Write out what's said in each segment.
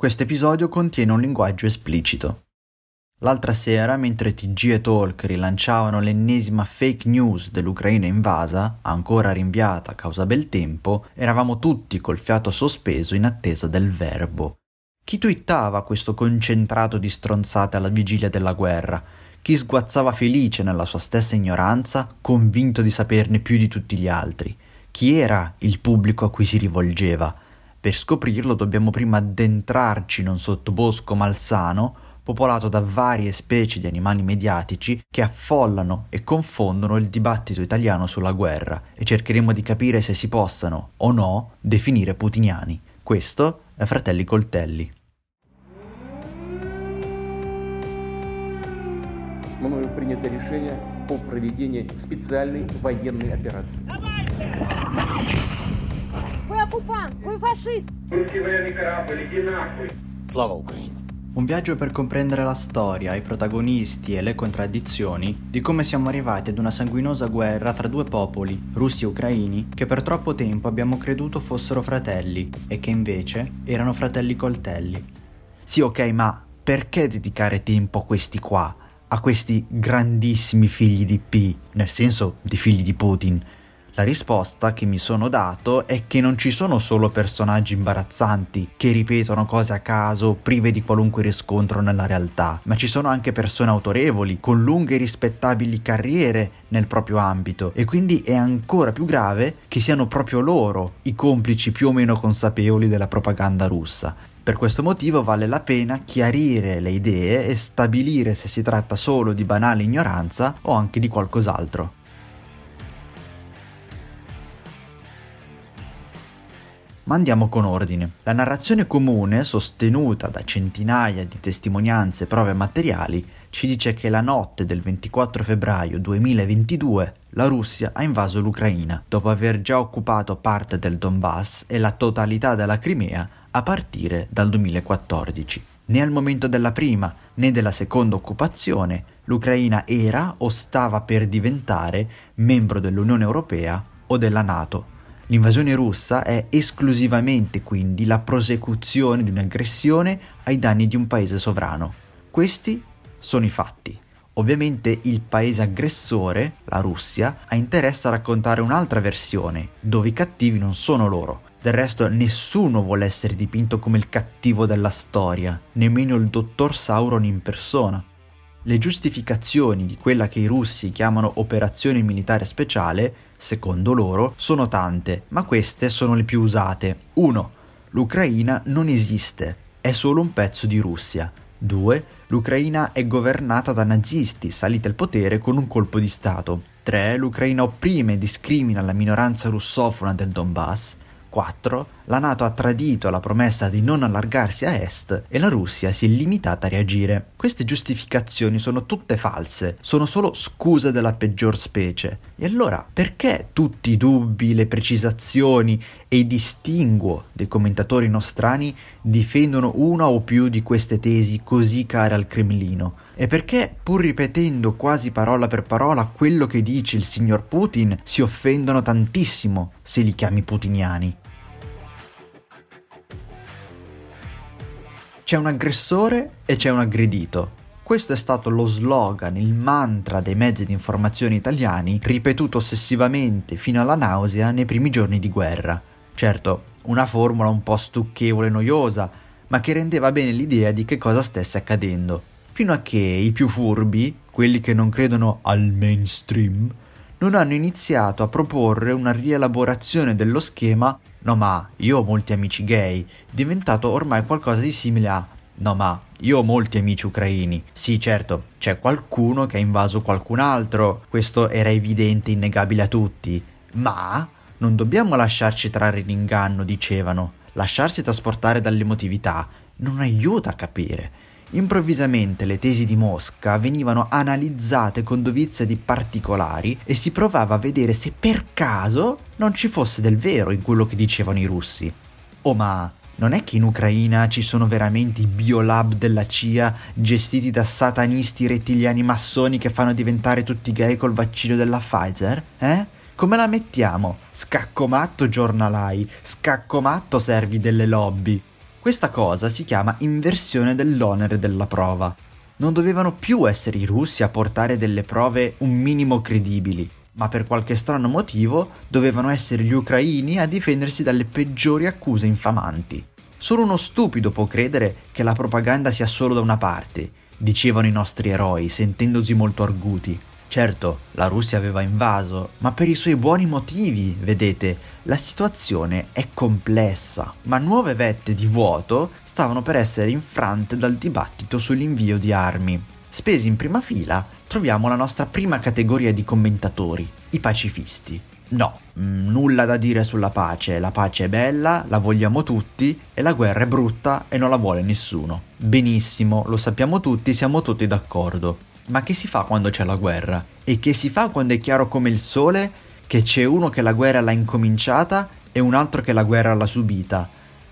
Questo episodio contiene un linguaggio esplicito. L'altra sera, mentre TG e Talk rilanciavano l'ennesima fake news dell'Ucraina invasa, ancora rinviata a causa del tempo, eravamo tutti col fiato sospeso in attesa del verbo. Chi twittava questo concentrato di stronzate alla vigilia della guerra? Chi sguazzava felice nella sua stessa ignoranza, convinto di saperne più di tutti gli altri? Chi era il pubblico a cui si rivolgeva? Per scoprirlo dobbiamo prima addentrarci in un sottobosco malsano, popolato da varie specie di animali mediatici che affollano e confondono il dibattito italiano sulla guerra, e cercheremo di capire se si possano o no definire putiniani. Questo è Fratelli Coltelli. Мною принято решение о проведении специальной военной операции. Вы оккупант, вы фашист. Русский военный корабль, иди нахуй. Слава Украине. Un viaggio per comprendere la storia, i protagonisti e le contraddizioni di come siamo arrivati ad una sanguinosa guerra tra due popoli, russi e ucraini, che per troppo tempo abbiamo creduto fossero fratelli e che invece erano fratelli coltelli. Sì, ok, ma perché dedicare tempo a questi qua, a questi grandissimi figli di P, nel senso di figli di Putin? La risposta che mi sono dato è che non ci sono solo personaggi imbarazzanti che ripetono cose a caso prive di qualunque riscontro nella realtà, ma ci sono anche persone autorevoli con lunghe e rispettabili carriere nel proprio ambito, e quindi è ancora più grave che siano proprio loro i complici più o meno consapevoli della propaganda russa. Per questo motivo vale la pena chiarire le idee e stabilire se si tratta solo di banale ignoranza o anche di qualcos'altro. Ma andiamo con ordine. La narrazione comune, sostenuta da centinaia di testimonianze e prove materiali, ci dice che la notte del 24 febbraio 2022 la Russia ha invaso l'Ucraina, dopo aver già occupato parte del Donbass e la totalità della Crimea a partire dal 2014. Né al momento della prima né della seconda occupazione l'Ucraina era o stava per diventare membro dell'Unione Europea o della NATO. L'invasione russa è esclusivamente quindi la prosecuzione di un'aggressione ai danni di un paese sovrano. Questi sono i fatti. Ovviamente il paese aggressore, la Russia, ha interesse a raccontare un'altra versione, dove i cattivi non sono loro. Del resto nessuno vuole essere dipinto come il cattivo della storia, nemmeno il dottor Sauron in persona. Le giustificazioni di quella che i russi chiamano operazione militare speciale, secondo loro, sono tante, ma queste sono le più usate. 1. L'Ucraina non esiste, è solo un pezzo di Russia. 2. L'Ucraina è governata da nazisti saliti al potere con un colpo di stato. 3. L'Ucraina opprime e discrimina la minoranza russofona del Donbass. 4. La NATO ha tradito la promessa di non allargarsi a est e la Russia si è limitata a reagire. Queste giustificazioni sono tutte false, sono solo scuse della peggior specie. E allora perché tutti i dubbi, le precisazioni e i distinguo dei commentatori nostrani difendono una o più di queste tesi così care al Cremlino? E perché, pur ripetendo quasi parola per parola quello che dice il signor Putin, si offendono tantissimo se li chiami putiniani? C'è un aggressore e c'è un aggredito. Questo è stato lo slogan, il mantra dei mezzi di informazione italiani, ripetuto ossessivamente fino alla nausea nei primi giorni di guerra. Certo, una formula un po' stucchevole e noiosa, ma che rendeva bene l'idea di che cosa stesse accadendo. Fino a che i più furbi, quelli che non credono al mainstream, non hanno iniziato a proporre una rielaborazione dello schema «No ma, io ho molti amici gay», diventato ormai qualcosa di simile a «No ma, io ho molti amici ucraini». Sì, certo, c'è qualcuno che ha invaso qualcun altro, questo era evidente e innegabile a tutti. Ma non dobbiamo lasciarci trarre in inganno, dicevano. Lasciarsi trasportare dall'emotività non aiuta a capire. Improvvisamente le tesi di Mosca venivano analizzate con dovizia di particolari e si provava a vedere se per caso non ci fosse del vero in quello che dicevano i russi. Oh ma, non è che in Ucraina ci sono veramente i biolab della CIA gestiti da satanisti rettiliani massoni che fanno diventare tutti gay col vaccino della Pfizer? Come la mettiamo? Scacco matto giornalai, scacco matto servi delle lobby. Questa cosa si chiama inversione dell'onere della prova. Non dovevano più essere i russi a portare delle prove un minimo credibili, ma per qualche strano motivo dovevano essere gli ucraini a difendersi dalle peggiori accuse infamanti. Solo uno stupido può credere che la propaganda sia solo da una parte, dicevano i nostri eroi, sentendosi molto arguti. Certo, la Russia aveva invaso, ma per i suoi buoni motivi, vedete, la situazione è complessa, ma nuove vette di vuoto stavano per essere infrante dal dibattito sull'invio di armi. Spesi in prima fila troviamo la nostra prima categoria di commentatori, i pacifisti. No, nulla da dire sulla pace, la pace è bella, la vogliamo tutti e la guerra è brutta e non la vuole nessuno. Benissimo, lo sappiamo tutti, siamo tutti d'accordo. Ma che si fa quando c'è la guerra? E che si fa quando è chiaro come il sole che c'è uno che la guerra l'ha incominciata e un altro che la guerra l'ha subita?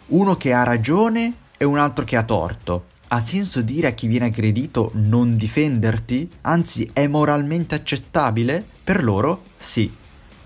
Uno che ha ragione e un altro che ha torto. Ha senso dire a chi viene aggredito non difenderti? Anzi, è moralmente accettabile? Per loro, sì.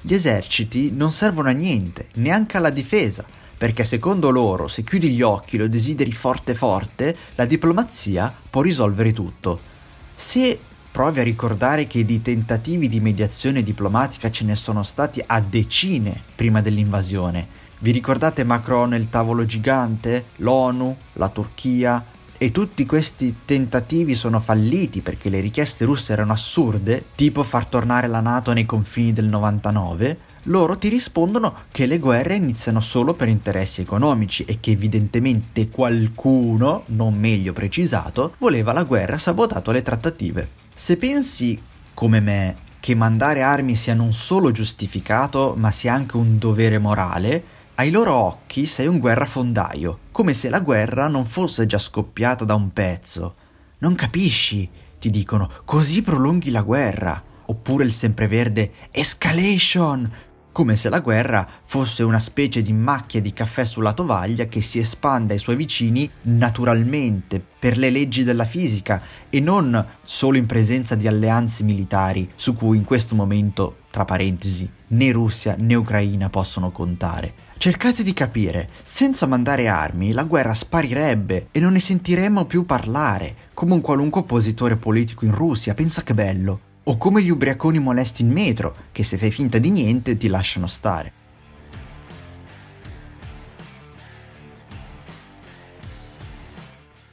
Gli eserciti non servono a niente, neanche alla difesa, perché secondo loro, se chiudi gli occhi e lo desideri forte forte, la diplomazia può risolvere tutto. Se provi a ricordare che di tentativi di mediazione diplomatica ce ne sono stati a decine prima dell'invasione. Vi ricordate Macron e il tavolo gigante? L'ONU? La Turchia? E tutti questi tentativi sono falliti perché le richieste russe erano assurde, tipo far tornare la NATO nei confini del 99, loro ti rispondono che le guerre iniziano solo per interessi economici e che evidentemente qualcuno, non meglio precisato, voleva la guerra e ha sabotato le trattative. Se pensi, come me, che mandare armi sia non solo giustificato ma sia anche un dovere morale, ai loro occhi sei un guerrafondaio, come se la guerra non fosse già scoppiata da un pezzo. Non capisci, ti dicono, così prolunghi la guerra. Oppure il sempreverde escalation, come se la guerra fosse una specie di macchia di caffè sulla tovaglia che si espande ai suoi vicini naturalmente, per le leggi della fisica e non solo in presenza di alleanze militari su cui in questo momento, tra parentesi, né Russia né Ucraina possono contare. Cercate di capire, senza mandare armi la guerra sparirebbe e non ne sentiremmo più parlare, come un qualunque oppositore politico in Russia, pensa che bello, o come gli ubriaconi molesti in metro, che se fai finta di niente ti lasciano stare.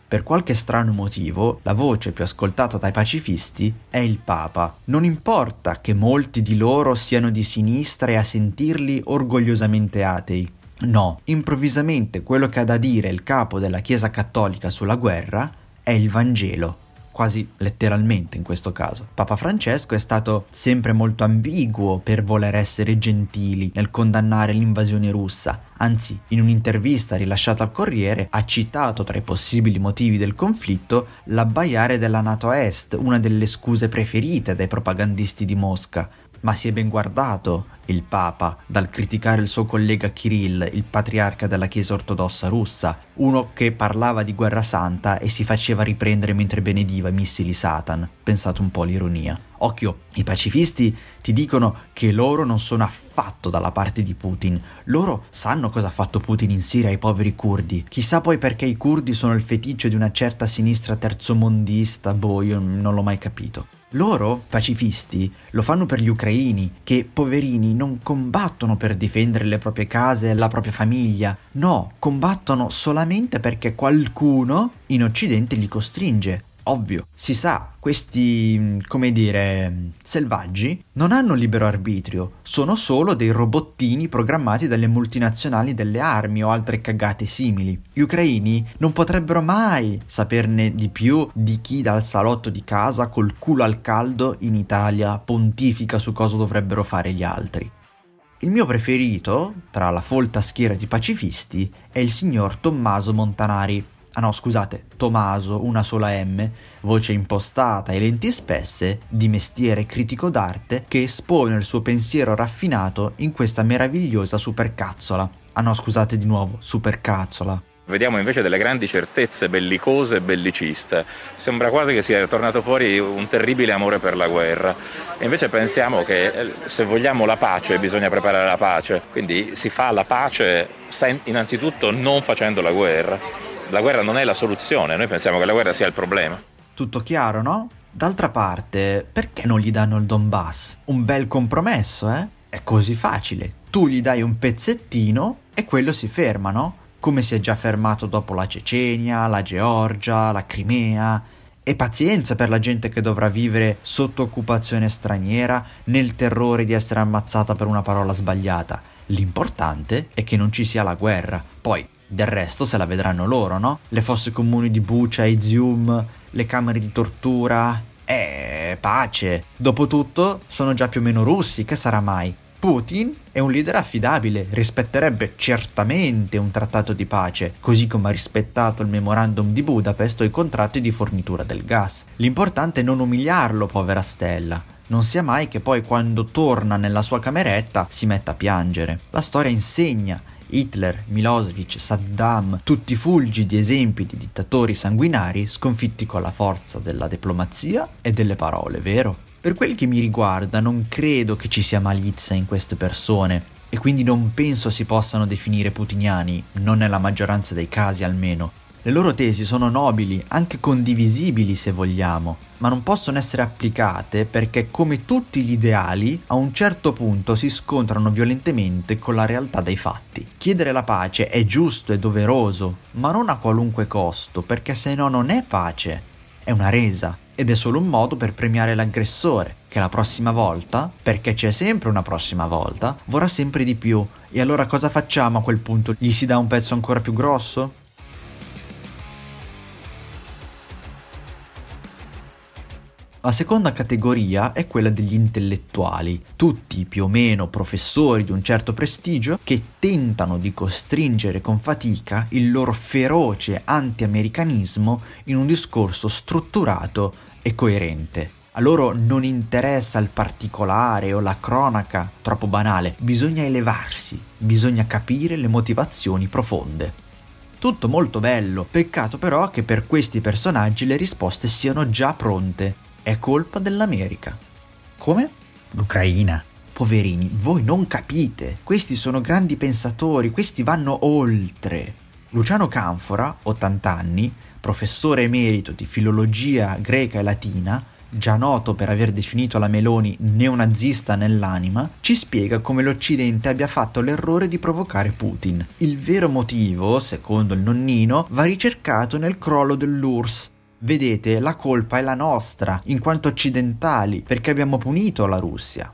Per qualche strano motivo, la voce più ascoltata dai pacifisti è il Papa. Non importa che molti di loro siano di sinistra e a sentirli orgogliosamente atei. No, improvvisamente quello che ha da dire il capo della Chiesa Cattolica sulla guerra è il Vangelo, quasi letteralmente in questo caso. Papa Francesco è stato sempre molto ambiguo per voler essere gentili nel condannare l'invasione russa. Anzi, in un'intervista rilasciata al Corriere ha citato tra i possibili motivi del conflitto l'abbaiare della NATO a Est, una delle scuse preferite dai propagandisti di Mosca. Ma si è ben guardato il Papa dal criticare il suo collega Kirill, il patriarca della Chiesa ortodossa russa, uno che parlava di guerra santa e si faceva riprendere mentre benediva i missili Satan. Pensate un po' all'ironia. Occhio, i pacifisti ti dicono che loro non sono affatto dalla parte di Putin. Loro sanno cosa ha fatto Putin in Siria ai poveri curdi. Chissà poi perché i curdi sono il feticcio di una certa sinistra terzomondista, boh, io non l'ho mai capito. Loro, pacifisti, lo fanno per gli ucraini, che, poverini, non combattono per difendere le proprie case e la propria famiglia. No, combattono solamente perché qualcuno in Occidente li costringe. Ovvio, si sa, questi, come dire, selvaggi non hanno libero arbitrio, sono solo dei robottini programmati dalle multinazionali delle armi o altre cagate simili. Gli ucraini non potrebbero mai saperne di più di chi dal salotto di casa col culo al caldo in Italia pontifica su cosa dovrebbero fare gli altri. Il mio preferito, tra la folta schiera di pacifisti, è il signor Tommaso Montanari. Ah no, scusate, Tommaso, una sola M, voce impostata e lenti spesse, di mestiere critico d'arte, che espone il suo pensiero raffinato in questa meravigliosa supercazzola. Ah no, scusate di nuovo, supercazzola. Vediamo invece delle grandi certezze bellicose e belliciste. Sembra quasi che sia tornato fuori un terribile amore per la guerra. E invece pensiamo che se vogliamo la pace bisogna preparare la pace. Quindi si fa la pace innanzitutto non facendo la guerra. La guerra non è la soluzione, noi pensiamo che la guerra sia il problema. Tutto chiaro, no? D'altra parte, perché non gli danno il Donbass? Un bel compromesso, eh? È così facile. Tu gli dai un pezzettino e quello si ferma, no? Come si è già fermato dopo la Cecenia, la Georgia, la Crimea. E pazienza per la gente che dovrà vivere sotto occupazione straniera nel terrore di essere ammazzata per una parola sbagliata. L'importante è che non ci sia la guerra. Poi, del resto se la vedranno loro, no? Le fosse comuni di Bucha, Izium, le camere di tortura. Pace. Dopotutto sono già più o meno russi, che sarà mai? Putin è un leader affidabile, rispetterebbe certamente un trattato di pace, così come ha rispettato il memorandum di Budapest o i contratti di fornitura del gas. L'importante è non umiliarlo, povera stella. Non sia mai che poi quando torna nella sua cameretta si metta a piangere. La storia insegna. Hitler, Milosevic, Saddam, tutti fulgidi esempi di dittatori sanguinari sconfitti con la forza della diplomazia e delle parole, vero? Per quel che mi riguarda non credo che ci sia malizia in queste persone e quindi non penso si possano definire putiniani, non nella maggioranza dei casi almeno. Le loro tesi sono nobili, anche condivisibili se vogliamo, ma non possono essere applicate perché come tutti gli ideali a un certo punto si scontrano violentemente con la realtà dei fatti. Chiedere la pace è giusto e doveroso, ma non a qualunque costo, perché se no non è pace, è una resa. Ed è solo un modo per premiare l'aggressore, che la prossima volta, perché c'è sempre una prossima volta, vorrà sempre di più. E allora cosa facciamo a quel punto? Gli si dà un pezzo ancora più grosso? La seconda categoria è quella degli intellettuali, tutti più o meno professori di un certo prestigio che tentano di costringere con fatica il loro feroce anti-americanismo in un discorso strutturato e coerente. A loro non interessa il particolare o la cronaca troppo banale, bisogna elevarsi, bisogna capire le motivazioni profonde. Tutto molto bello, peccato però che per questi personaggi le risposte siano già pronte. È colpa dell'America. Come? L'Ucraina. Poverini, voi non capite. Questi sono grandi pensatori, questi vanno oltre. Luciano Canfora, 80 anni, professore emerito di filologia greca e latina, già noto per aver definito la Meloni neonazista nell'anima, ci spiega come l'Occidente abbia fatto l'errore di provocare Putin. Il vero motivo, secondo il nonnino, va ricercato nel crollo dell'URSS. Vedete, la colpa è la nostra, in quanto occidentali, perché abbiamo punito la Russia.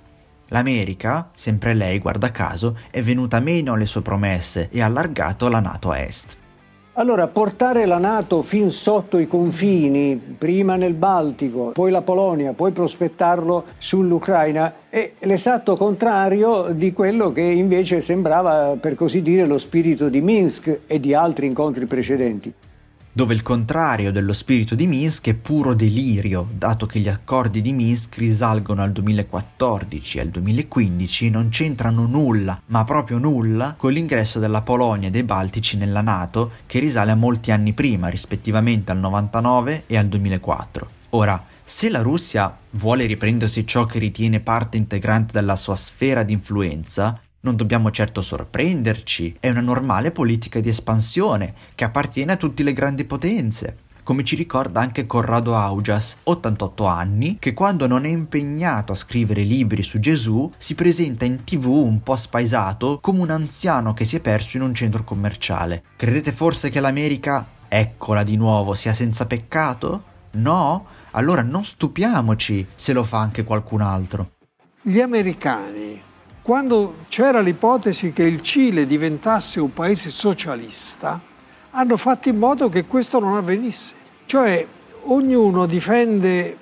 L'America, sempre lei guarda caso, è venuta meno alle sue promesse e ha allargato la NATO a est. Allora, portare la NATO fin sotto i confini, prima nel Baltico, poi la Polonia, poi prospettarlo sull'Ucraina, è l'esatto contrario di quello che invece sembrava, per così dire, lo spirito di Minsk e di altri incontri precedenti. Dove il contrario dello spirito di Minsk è puro delirio, dato che gli accordi di Minsk risalgono al 2014 e al 2015 e non c'entrano nulla, ma proprio nulla, con l'ingresso della Polonia e dei Baltici nella NATO, che risale a molti anni prima, rispettivamente al 99 e al 2004. Ora, se la Russia vuole riprendersi ciò che ritiene parte integrante della sua sfera di influenza, non dobbiamo certo sorprenderci, è una normale politica di espansione che appartiene a tutte le grandi potenze, come ci ricorda anche Corrado Augias, 88 anni, che quando non è impegnato a scrivere libri su Gesù si presenta in TV un po' spaesato come un anziano che si è perso in un centro commerciale. Credete forse che l'America, eccola di nuovo, sia senza peccato? No? Allora non stupiamoci se lo fa anche qualcun altro. Gli americani, quando c'era l'ipotesi che il Cile diventasse un paese socialista, hanno fatto in modo che questo non avvenisse. Cioè, ognuno difende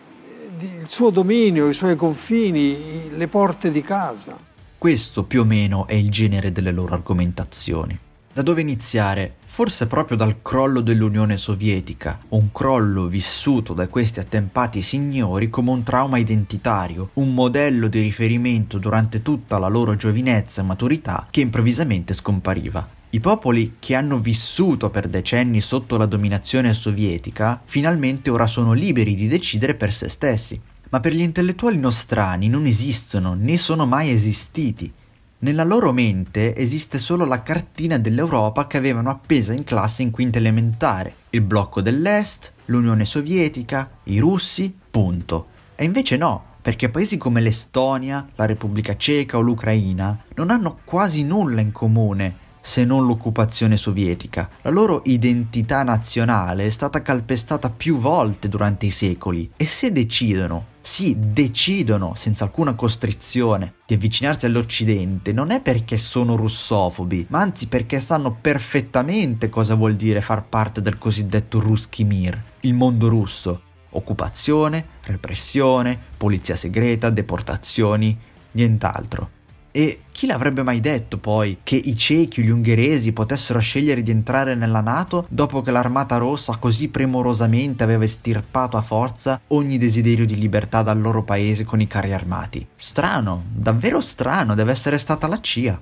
il suo dominio, i suoi confini, le porte di casa. Questo più o meno è il genere delle loro argomentazioni. Da dove iniziare? Forse proprio dal crollo dell'Unione Sovietica, un crollo vissuto da questi attempati signori come un trauma identitario, un modello di riferimento durante tutta la loro giovinezza e maturità che improvvisamente scompariva. I popoli che hanno vissuto per decenni sotto la dominazione sovietica finalmente ora sono liberi di decidere per se stessi. Ma per gli intellettuali nostrani non esistono, né sono mai esistiti. Nella loro mente esiste solo la cartina dell'Europa che avevano appesa in classe in quinta elementare, il blocco dell'Est, l'Unione Sovietica, i russi, punto. E invece no, perché paesi come l'Estonia, la Repubblica Ceca o l'Ucraina non hanno quasi nulla in comune se non l'occupazione sovietica. La loro identità nazionale è stata calpestata più volte durante i secoli e se decidono senza alcuna costrizione di avvicinarsi all'Occidente non è perché sono russofobi, ma anzi perché sanno perfettamente cosa vuol dire far parte del cosiddetto Ruskij Mir, il mondo russo. Occupazione, repressione, polizia segreta, deportazioni, nient'altro. E chi l'avrebbe mai detto poi che i cechi o gli ungheresi potessero scegliere di entrare nella NATO dopo che l'Armata Rossa così premurosamente aveva estirpato a forza ogni desiderio di libertà dal loro paese con i carri armati? Strano, davvero strano, deve essere stata la CIA.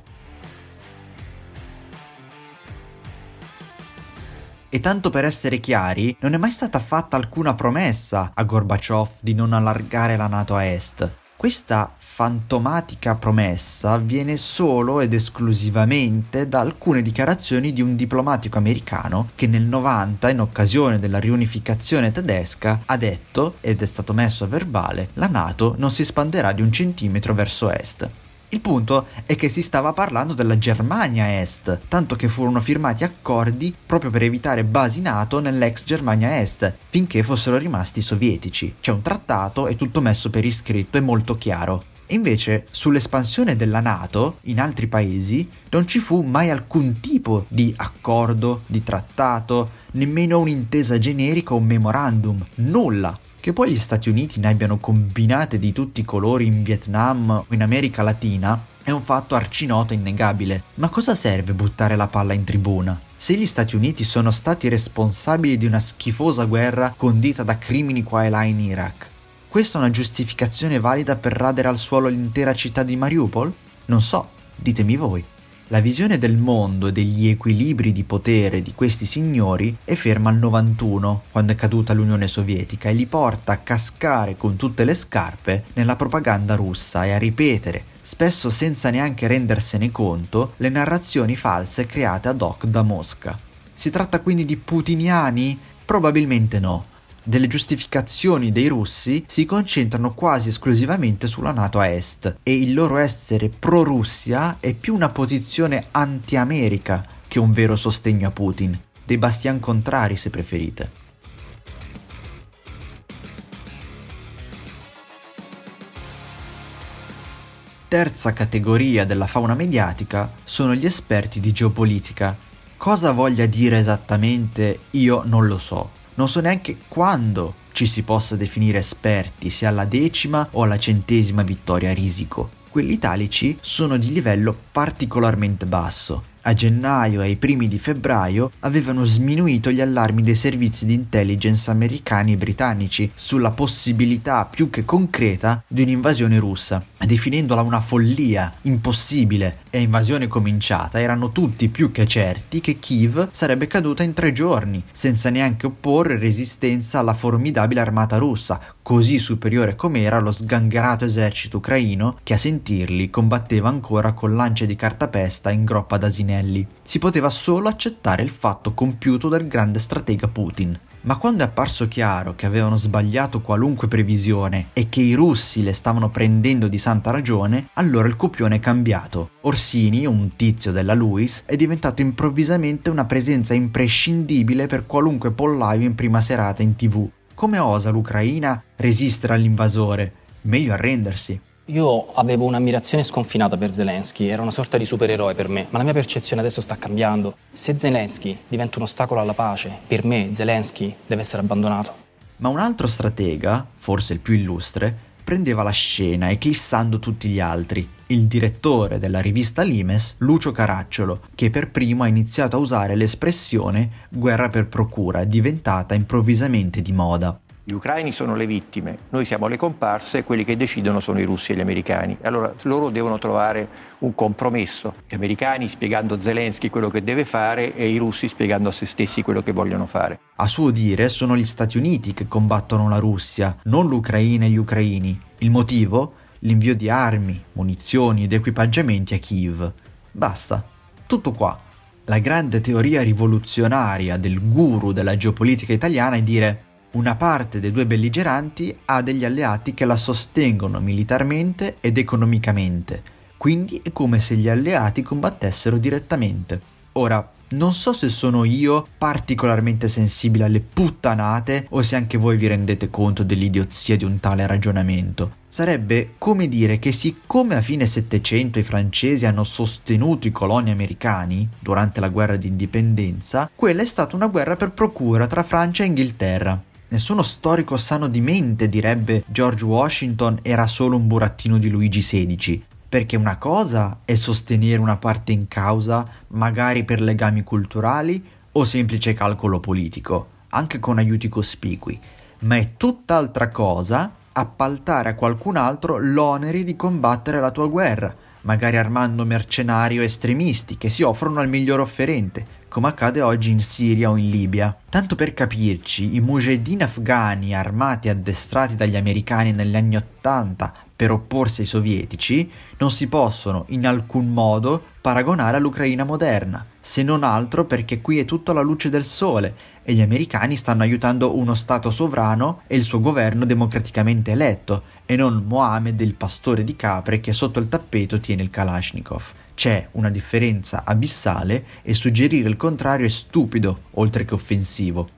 E tanto per essere chiari, non è mai stata fatta alcuna promessa a Gorbachev di non allargare la NATO a est. Questa fantomatica promessa viene solo ed esclusivamente da alcune dichiarazioni di un diplomatico americano che nel 90, in occasione della riunificazione tedesca, ha detto, ed è stato messo a verbale, la NATO non si espanderà di 1 centimetro verso est. Il punto è che si stava parlando della Germania Est, tanto che furono firmati accordi proprio per evitare basi NATO nell'ex Germania Est, finché fossero rimasti sovietici. C'è un trattato, è tutto messo per iscritto, è molto chiaro. Invece, sull'espansione della NATO in altri paesi non ci fu mai alcun tipo di accordo, di trattato, nemmeno un'intesa generica o un memorandum, nulla. Che poi gli Stati Uniti ne abbiano combinate di tutti i colori in Vietnam o in America Latina è un fatto arcinoto e innegabile. Ma cosa serve buttare la palla in tribuna? Se gli Stati Uniti sono stati responsabili di una schifosa guerra condita da crimini qua e là in Iraq, questa è una giustificazione valida per radere al suolo l'intera città di Mariupol? Non so, ditemi voi. La visione del mondo e degli equilibri di potere di questi signori è ferma al 91, quando è caduta l'Unione Sovietica, e li porta a cascare con tutte le scarpe nella propaganda russa e a ripetere, spesso senza neanche rendersene conto, le narrazioni false create ad hoc da Mosca. Si tratta quindi di putiniani? Probabilmente no. Delle giustificazioni dei russi si concentrano quasi esclusivamente sulla NATO a est e il loro essere pro-Russia è più una posizione anti-America che un vero sostegno a Putin, dei bastian contrari se preferite. Terza categoria della fauna mediatica sono gli esperti di geopolitica. Cosa voglia dire esattamente io non lo so. Non so neanche quando ci si possa definire esperti, sia alla 10ª o alla 100ª vittoria Risico. Quelli italici sono di livello particolarmente basso. A gennaio e ai primi di febbraio avevano sminuito gli allarmi dei servizi di intelligence americani e britannici sulla possibilità più che concreta di un'invasione russa, definendola una follia impossibile e invasione cominciata. Erano tutti più che certi che Kiev sarebbe caduta in 3 giorni, senza neanche opporre resistenza alla formidabile armata russa, così superiore com'era allo sgangherato esercito ucraino che a sentirli combatteva ancora con lance di cartapesta in groppa ad asinelli. Si poteva solo accettare il fatto compiuto dal grande stratega Putin. Ma quando è apparso chiaro che avevano sbagliato qualunque previsione e che i russi le stavano prendendo di santa ragione, allora il copione è cambiato. Orsini, un tizio della Luis, è diventato improvvisamente una presenza imprescindibile per qualunque pollaio in prima serata in TV. Come osa l'Ucraina resistere all'invasore? Meglio arrendersi. Io avevo un'ammirazione sconfinata per Zelensky, era una sorta di supereroe per me, ma la mia percezione adesso sta cambiando. Se Zelensky diventa un ostacolo alla pace, per me Zelensky deve essere abbandonato. Ma un altro stratega, forse il più illustre, prendeva la scena eclissando tutti gli altri. Il direttore della rivista Limes, Lucio Caracciolo, che per primo ha iniziato a usare l'espressione guerra per procura, diventata improvvisamente di moda. Gli ucraini sono le vittime, noi siamo le comparse, quelli che decidono sono i russi e gli americani. Allora loro devono trovare un compromesso, gli americani spiegando a Zelensky quello che deve fare e i russi spiegando a se stessi quello che vogliono fare. A suo dire sono gli Stati Uniti che combattono la Russia, non l'Ucraina e gli ucraini. Il motivo? L'invio di armi, munizioni ed equipaggiamenti a Kiev. Basta, tutto qua. La grande teoria rivoluzionaria del guru della geopolitica italiana è dire: una parte dei due belligeranti ha degli alleati che la sostengono militarmente ed economicamente, quindi è come se gli alleati combattessero direttamente. Ora, non so se sono io particolarmente sensibile alle puttanate o se anche voi vi rendete conto dell'idiozia di un tale ragionamento. Sarebbe come dire che siccome a fine Settecento i francesi hanno sostenuto i coloni americani durante la guerra di indipendenza, quella è stata una guerra per procura tra Francia e Inghilterra. Nessuno storico sano di mente direbbe George Washington era solo un burattino di Luigi XVI, perché una cosa è sostenere una parte in causa, magari per legami culturali o semplice calcolo politico, anche con aiuti cospicui, ma è tutt'altra cosa appaltare a qualcun altro l'onere di combattere la tua guerra, magari armando mercenari o estremisti che si offrono al miglior offerente, come accade oggi in Siria o in Libia. Tanto per capirci, i mujahedin afghani armati e addestrati dagli americani negli anni '80 per opporsi ai sovietici non si possono in alcun modo paragonare all'Ucraina moderna, se non altro perché qui è tutto alla luce del sole e gli americani stanno aiutando uno stato sovrano e il suo governo democraticamente eletto e non Mohammed il pastore di capre che sotto il tappeto tiene il Kalashnikov. C'è una differenza abissale e suggerire il contrario è stupido, oltre che offensivo.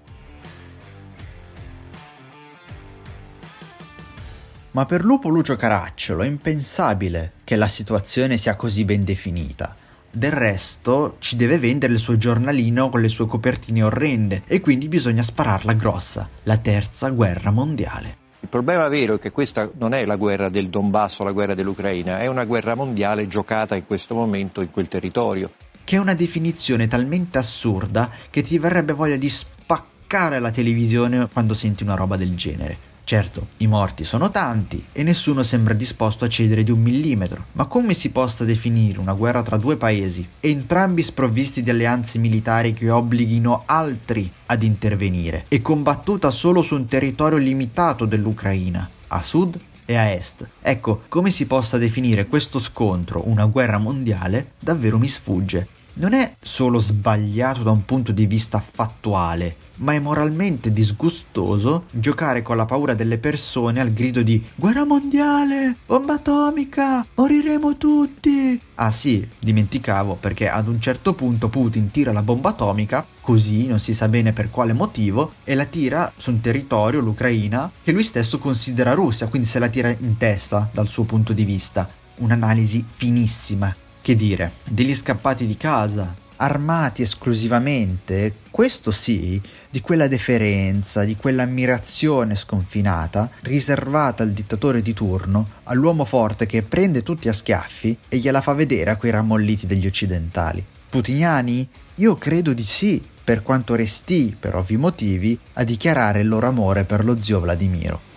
Ma per Lucio Caracciolo è impensabile che la situazione sia così ben definita. Del resto ci deve vendere il suo giornalino con le sue copertine orrende e quindi bisogna spararla grossa, la terza guerra mondiale. Il problema vero è che questa non è la guerra del Donbass o la guerra dell'Ucraina, è una guerra mondiale giocata in questo momento in quel territorio. Che è una definizione talmente assurda che ti verrebbe voglia di spaccare la televisione quando senti una roba del genere. Certo, i morti sono tanti e nessuno sembra disposto a cedere di un millimetro, ma come si possa definire una guerra tra due paesi, entrambi sprovvisti di alleanze militari che obblighino altri ad intervenire, e combattuta solo su un territorio limitato dell'Ucraina, a sud e a est? Ecco, come si possa definire questo scontro una guerra mondiale davvero mi sfugge. Non è solo sbagliato da un punto di vista fattuale, ma è moralmente disgustoso giocare con la paura delle persone al grido di «Guerra mondiale! Bomba atomica! Moriremo tutti!». Ah sì, dimenticavo, perché ad un certo punto Putin tira la bomba atomica, così non si sa bene per quale motivo, e la tira su un territorio, l'Ucraina, che lui stesso considera Russia, quindi se la tira in testa dal suo punto di vista. Un'analisi finissima. Che dire, degli scappati di casa, armati esclusivamente, questo sì, di quella deferenza, di quell'ammirazione sconfinata, riservata al dittatore di turno, all'uomo forte che prende tutti a schiaffi e gliela fa vedere a quei rammolliti degli occidentali. Putiniani? Io credo di sì, per quanto restii, per ovvi motivi, a dichiarare il loro amore per lo zio Vladimiro.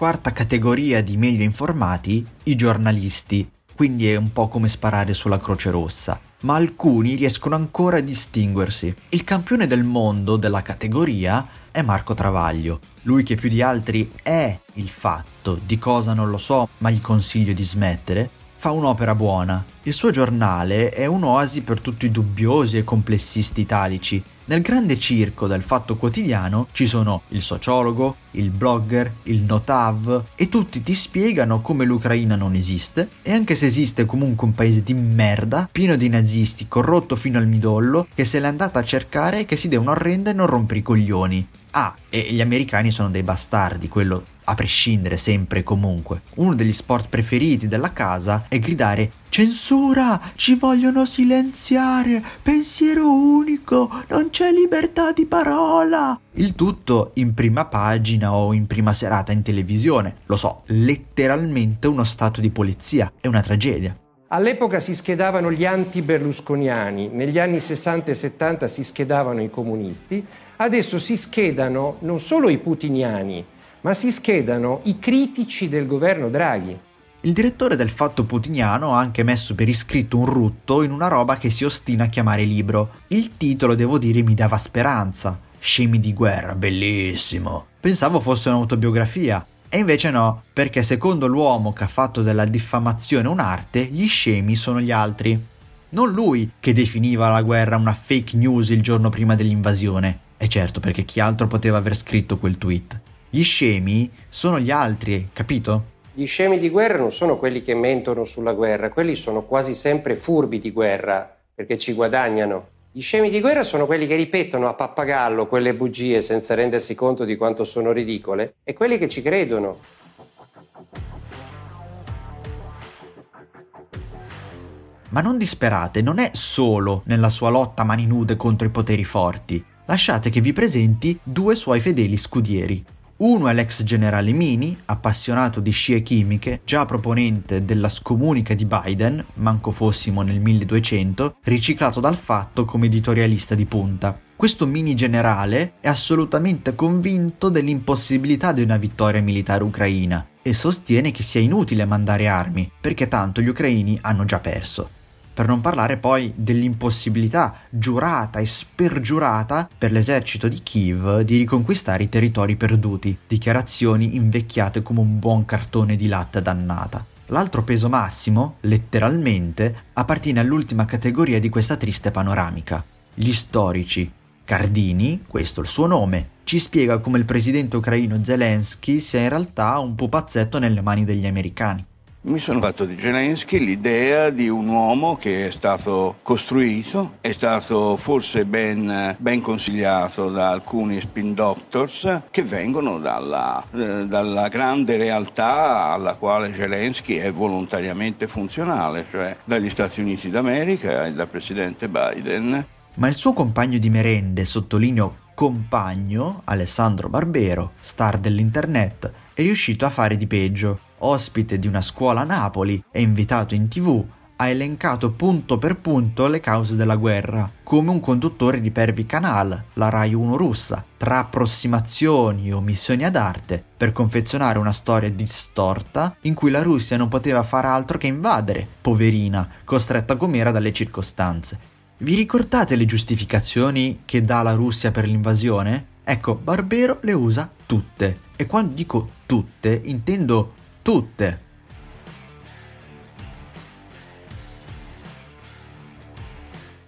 Quarta categoria di meglio informati, i giornalisti, quindi è un po' come sparare sulla Croce Rossa, ma alcuni riescono ancora a distinguersi. Il campione del mondo della categoria è Marco Travaglio, lui che più di altri è il fatto, di cosa non lo so, ma gli consiglio di smettere, fa un'opera buona. Il suo giornale è un'oasi per tutti i dubbiosi e complessisti italici. Nel grande circo del Fatto Quotidiano ci sono il sociologo, il blogger, il notav e tutti ti spiegano come l'Ucraina non esiste e anche se esiste comunque un paese di merda, pieno di nazisti, corrotto fino al midollo, che se l'è andata a cercare e che si devono arrendere e non rompere i coglioni. Ah, e gli americani sono dei bastardi, quello a prescindere sempre e comunque. Uno degli sport preferiti della casa è gridare «Censura! Ci vogliono silenziare! Pensiero unico! Non c'è libertà di parola!». Il tutto in prima pagina o in prima serata in televisione. Lo so, letteralmente uno stato di polizia. È una tragedia. All'epoca si schedavano gli anti-berlusconiani, negli anni 60 e 70 si schedavano i comunisti, adesso si schedano non solo i putiniani, ma si schedano i critici del governo Draghi. Il direttore del Fatto Putiniano ha anche messo per iscritto un rutto in una roba che si ostina a chiamare libro. Il titolo, devo dire, mi dava speranza. Scemi di guerra, bellissimo. Pensavo fosse un'autobiografia. E invece no, perché secondo l'uomo che ha fatto della diffamazione un'arte, gli scemi sono gli altri. Non lui che definiva la guerra una fake news il giorno prima dell'invasione. E certo, perché chi altro poteva aver scritto quel tweet? Gli scemi sono gli altri, capito? Gli scemi di guerra non sono quelli che mentono sulla guerra, quelli sono quasi sempre furbi di guerra, perché ci guadagnano. Gli scemi di guerra sono quelli che ripetono a pappagallo quelle bugie senza rendersi conto di quanto sono ridicole e quelli che ci credono. Ma non disperate, non è solo nella sua lotta a mani nude contro i poteri forti. Lasciate che vi presenti due suoi fedeli scudieri. Uno è l'ex generale Mini, appassionato di scie chimiche, già proponente della scomunica di Biden, manco fossimo nel 1200, riciclato dal Fatto come editorialista di punta. Questo Mini generale è assolutamente convinto dell'impossibilità di una vittoria militare ucraina e sostiene che sia inutile mandare armi, perché tanto gli ucraini hanno già perso. Per non parlare poi dell'impossibilità giurata e spergiurata per l'esercito di Kiev di riconquistare i territori perduti, dichiarazioni invecchiate come un buon cartone di latta dannata. L'altro peso massimo, letteralmente, appartiene all'ultima categoria di questa triste panoramica, gli storici. Cardini, questo è il suo nome, ci spiega come il presidente ucraino Zelensky sia in realtà un pupazzetto nelle mani degli americani. Mi sono fatto di Zelensky l'idea di un uomo che è stato costruito, è stato forse ben consigliato da alcuni spin doctors che vengono dalla grande realtà alla quale Zelensky è volontariamente funzionale, cioè dagli Stati Uniti d'America e dal presidente Biden. Ma il suo compagno di merende, sottolineo compagno, Alessandro Barbero, star dell'internet, è riuscito a fare di peggio. Ospite di una scuola a Napoli e invitato in TV, ha elencato punto per punto le cause della guerra, come un conduttore di Pervi Canal, la Rai 1 russa, tra approssimazioni e omissioni ad arte, per confezionare una storia distorta in cui la Russia non poteva far altro che invadere, poverina, costretta com'era dalle circostanze. Vi ricordate le giustificazioni che dà la Russia per l'invasione? Ecco, Barbero le usa tutte. E quando dico tutte, intendo tutte.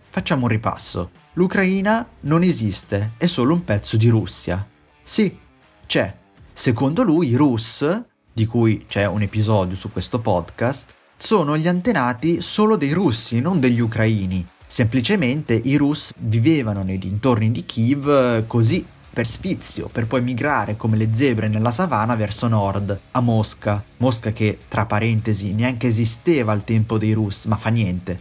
Facciamo un ripasso. L'Ucraina non esiste, è solo un pezzo di Russia. Sì, c'è. Secondo lui i Rus, di cui c'è un episodio su questo podcast, sono gli antenati solo dei russi, non degli ucraini. Semplicemente i Rus vivevano nei dintorni di Kiev così, per sfizio, per poi migrare come le zebre nella savana verso nord, a Mosca. Mosca che, tra parentesi, neanche esisteva al tempo dei Rus, ma fa niente.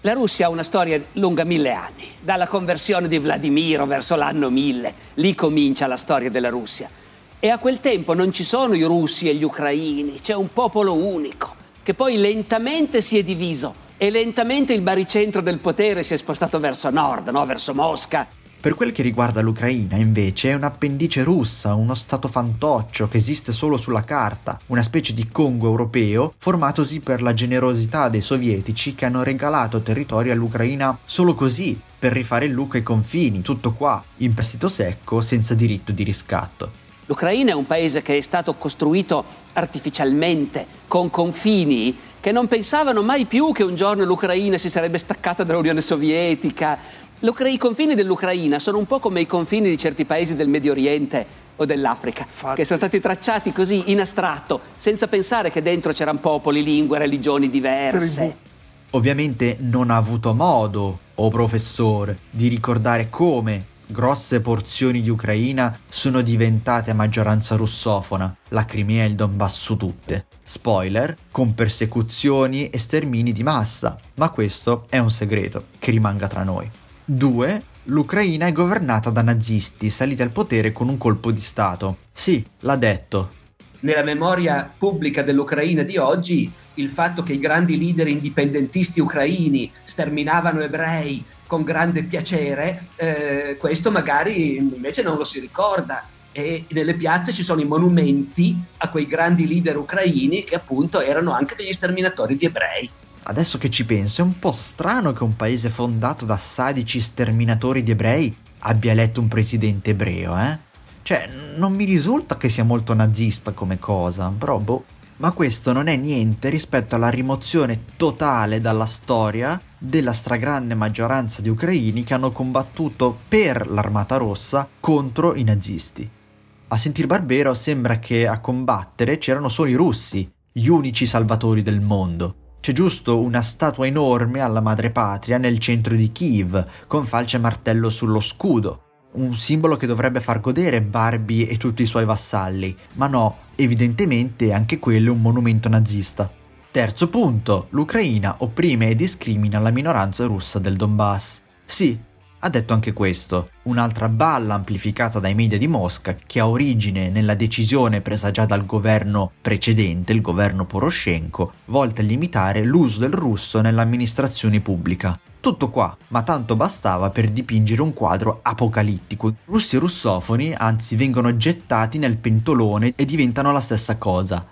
La Russia ha una storia lunga 1000 anni, dalla conversione di Vladimiro verso l'anno 1000, lì comincia la storia della Russia. E a quel tempo non ci sono i russi e gli ucraini, c'è un popolo unico, che poi lentamente si è diviso e lentamente il baricentro del potere si è spostato verso nord, no? Verso Mosca. Per quel che riguarda l'Ucraina, invece, è un'appendice russa, uno stato fantoccio che esiste solo sulla carta, una specie di Congo europeo formatosi per la generosità dei sovietici che hanno regalato territori all'Ucraina solo così, per rifare il look ai confini, tutto qua, in prestito secco, senza diritto di riscatto. L'Ucraina è un paese che è stato costruito artificialmente, con confini che non pensavano mai più che un giorno l'Ucraina si sarebbe staccata dall'Unione Sovietica. I confini dell'Ucraina sono un po' come i confini di certi paesi del Medio Oriente o dell'Africa, che sono stati tracciati così in astratto, senza pensare che dentro c'erano popoli, lingue, religioni diverse. Ovviamente non ha avuto modo, o professore, di ricordare come grosse porzioni di Ucraina sono diventate a maggioranza russofona, la Crimea e il Donbass su tutte. Spoiler, con persecuzioni e stermini di massa, ma questo è un segreto che rimanga tra noi. 2. L'Ucraina è governata da nazisti saliti al potere con un colpo di stato. Sì, l'ha detto. nella memoria pubblica dell'Ucraina di oggi il fatto che i grandi leader indipendentisti ucraini sterminavano ebrei con grande piacere, questo magari invece non lo si ricorda, e nelle piazze ci sono i monumenti a quei grandi leader ucraini che appunto erano anche degli sterminatori di ebrei. Adesso che ci penso, è un po' strano che un paese fondato da sadici sterminatori di ebrei abbia eletto un presidente ebreo, Cioè, non mi risulta che sia molto nazista come cosa, però boh. Ma questo non è niente rispetto alla rimozione totale dalla storia della stragrande maggioranza di ucraini che hanno combattuto per l'Armata Rossa contro i nazisti. A sentir Barbero sembra che a combattere c'erano solo i russi, gli unici salvatori del mondo. C'è giusto una statua enorme alla madrepatria nel centro di Kiev, con falce e martello sullo scudo, un simbolo che dovrebbe far godere Barbie e tutti i suoi vassalli, ma no, evidentemente anche quello è un monumento nazista. Terzo punto, l'Ucraina opprime e discrimina la minoranza russa del Donbass. Sì, ha detto anche questo, un'altra balla amplificata dai media di Mosca che ha origine nella decisione presa già dal governo precedente, il governo Poroshenko, volta a limitare l'uso del russo nell'amministrazione pubblica. Tutto qua, ma tanto bastava per dipingere un quadro apocalittico. Russi e russofoni anzi vengono gettati nel pentolone e diventano la stessa cosa.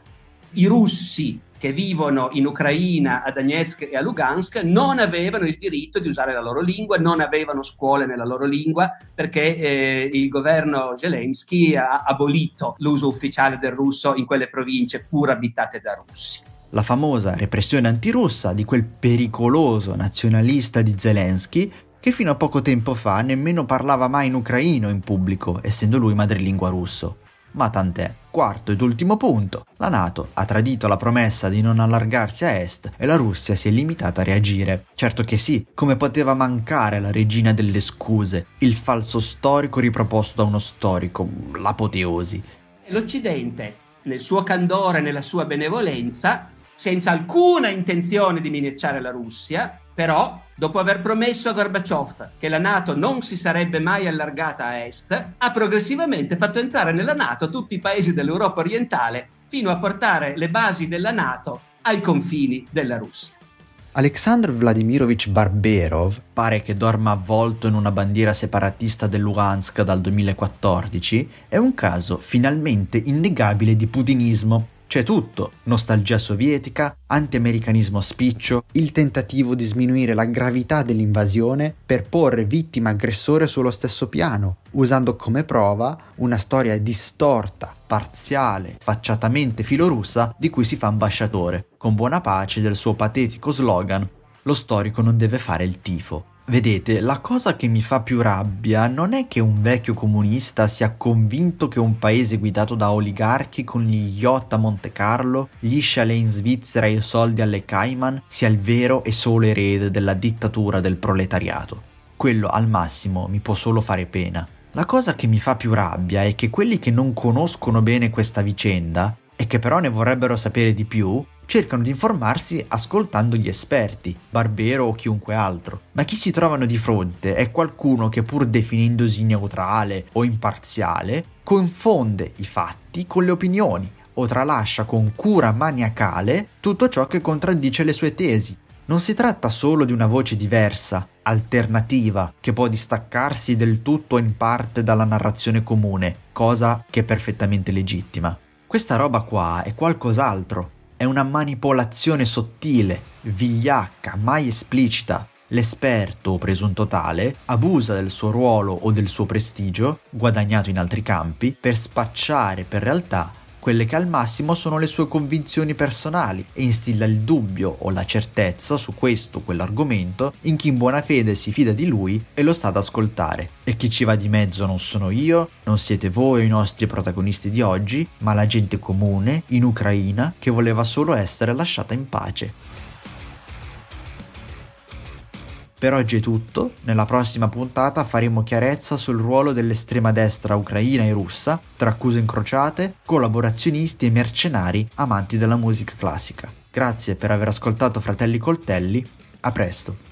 I russi che vivono in Ucraina, a Donetsk e a Lugansk, non avevano il diritto di usare la loro lingua, non avevano scuole nella loro lingua, perché il governo Zelensky ha abolito l'uso ufficiale del russo in quelle province pur abitate da russi. La famosa repressione antirussa di quel pericoloso nazionalista di Zelensky, che fino a poco tempo fa nemmeno parlava mai in ucraino in pubblico, essendo lui madrelingua russo. Ma tant'è. Quarto ed ultimo punto, la NATO ha tradito la promessa di non allargarsi a est e la Russia si è limitata a reagire. Certo che sì, come poteva mancare la regina delle scuse, il falso storico riproposto da uno storico, l'apoteosi. L'Occidente, nel suo candore e nella sua benevolenza, senza alcuna intenzione di minacciare la Russia, però, dopo aver promesso a Gorbachev che la NATO non si sarebbe mai allargata a est, ha progressivamente fatto entrare nella NATO tutti i paesi dell'Europa orientale, fino a portare le basi della NATO ai confini della Russia. Alexandr Vladimirovich Barberov pare che dorma avvolto in una bandiera separatista del Luhansk dal 2014, è un caso finalmente innegabile di putinismo. C'è tutto, nostalgia sovietica, anti-americanismo spiccio, il tentativo di sminuire la gravità dell'invasione per porre vittima e aggressore sullo stesso piano, usando come prova una storia distorta, parziale, facciatamente filorussa di cui si fa ambasciatore, con buona pace del suo patetico slogan «Lo storico non deve fare il tifo». Vedete, la cosa che mi fa più rabbia non è che un vecchio comunista sia convinto che un paese guidato da oligarchi con gli yacht a Monte Carlo, gli chalet in Svizzera e i soldi alle Cayman sia il vero e solo erede della dittatura del proletariato. Quello al massimo mi può solo fare pena. La cosa che mi fa più rabbia è che quelli che non conoscono bene questa vicenda e che però ne vorrebbero sapere di più, cercano di informarsi ascoltando gli esperti, Barbero o chiunque altro, ma chi si trovano di fronte è qualcuno che pur definendosi neutrale o imparziale, confonde i fatti con le opinioni o tralascia con cura maniacale tutto ciò che contraddice le sue tesi. Non si tratta solo di una voce diversa, alternativa, che può distaccarsi del tutto o in parte dalla narrazione comune, cosa che è perfettamente legittima. Questa roba qua è qualcos'altro. È una manipolazione sottile, vigliacca, mai esplicita. L'esperto, o presunto tale, abusa del suo ruolo o del suo prestigio, guadagnato in altri campi, per spacciare per realtà quelle che al massimo sono le sue convinzioni personali e instilla il dubbio o la certezza su questo o quell'argomento in chi in buona fede si fida di lui e lo sta ad ascoltare. E chi ci va di mezzo non sono io, non siete voi i nostri protagonisti di oggi, ma la gente comune in Ucraina che voleva solo essere lasciata in pace. Per oggi è tutto, nella prossima puntata faremo chiarezza sul ruolo dell'estrema destra ucraina e russa, tra accuse incrociate, collaborazionisti e mercenari amanti della musica classica. Grazie per aver ascoltato Fratelli Coltelli, a presto.